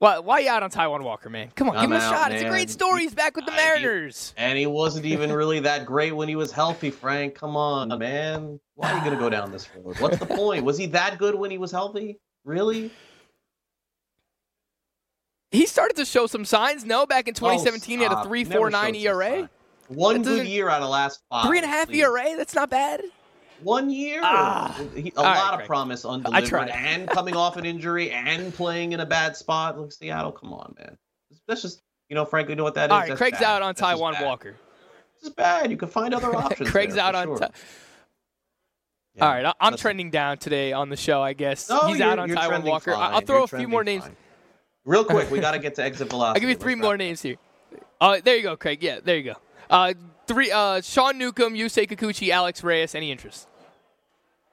why, why you out on Taijuan Walker, man? Come on, I'm give him out, a shot. Man. It's a great story. He's back with the Mariners. I, he, and he wasn't even really that great when he was healthy, Frank. Come on, man. Why are you going to go down this road? What's the point? Was he that good when he was healthy? Really? He started to show some signs, no? Back in twenty seventeen, oh, he had a three point four nine E R A. One good year out of last five. Three and a half please. E R A. That's not bad. One year. Ah, he, a lot right, of promise undelivered, and coming off an injury and playing in a bad spot. Look, Seattle, come on, man. That's just, you know, frankly, you know what that is. All right, that's Craig's bad. Out on that's Taijuan Walker. This is bad. You can find other options. Craig's there, out on. Sure. Ta- yeah, all right, I'm trending down today on the show, I guess. No, he's out on Taijuan Walker. Fine. I'll throw you're a few more names. Fine. Real quick, we got to get to exit velocity. I'll give you three more names here. Uh, there you go, Craig. Yeah, there you go. Uh, three. Uh, Sean Newcomb, Yusei Kikuchi, Alex Reyes. Any interest?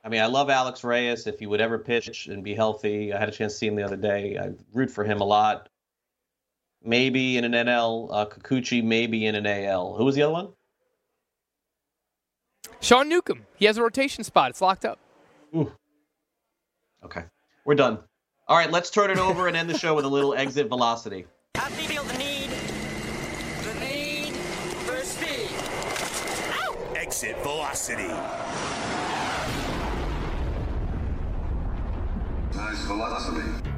I mean, I love Alex Reyes. If he would ever pitch and be healthy, I had a chance to see him the other day. I root for him a lot. Maybe in an N L. Uh, Kikuchi, maybe in an A L. Who was the other one? Sean Newcomb. He has a rotation spot. It's locked up. Ooh. Okay. We're done. All right, let's turn it over and end the show with a little exit velocity. I feel the need, the need for speed. Ow! Exit velocity. Nice velocity.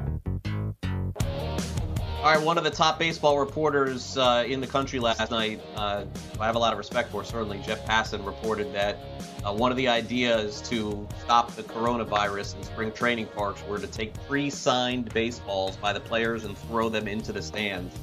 All right, one of the top baseball reporters uh, in the country last night, uh, I have a lot of respect for, certainly, Jeff Passan reported that Uh, one of the ideas to stop the coronavirus in spring training parks were to take pre-signed baseballs by the players and throw them into the stands.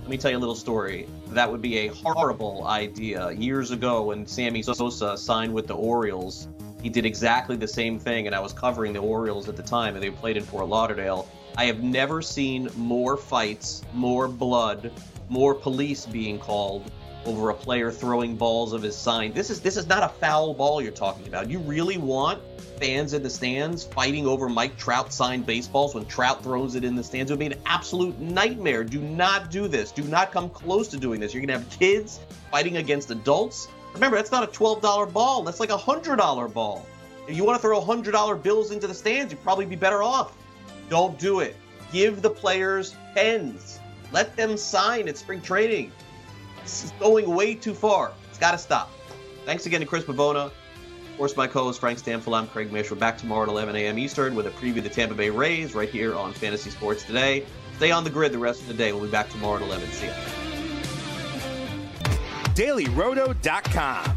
Let me tell you a little story. That would be a horrible idea. Years ago, when Sammy Sosa signed with the Orioles, he did exactly the same thing, and I was covering the Orioles at the time, and they played in Fort Lauderdale. I have never seen more fights, more blood, more police being called over a player throwing balls of his sign. This is this is not a foul ball you're talking about. You really want fans in the stands fighting over Mike Trout signed baseballs when Trout throws it in the stands? It would be an absolute nightmare. Do not do this. Do not come close to doing this. You're going to have kids fighting against adults. Remember, that's not a twelve dollars ball. That's like a one hundred dollars ball. If you want to throw one hundred dollars bills into the stands, you'd probably be better off. Don't do it. Give the players pens. Let them sign at spring training. This is going way too far. It's got to stop. Thanks again to Chris Pavona. Of course, my co-host Frank Sample. I'm Craig Mish. We're back tomorrow at eleven a.m. Eastern with a preview of the Tampa Bay Rays right here on Fantasy Sports Today. Stay on the grid the rest of the day. We'll be back tomorrow at eleven. See you. Daily Roto dot com.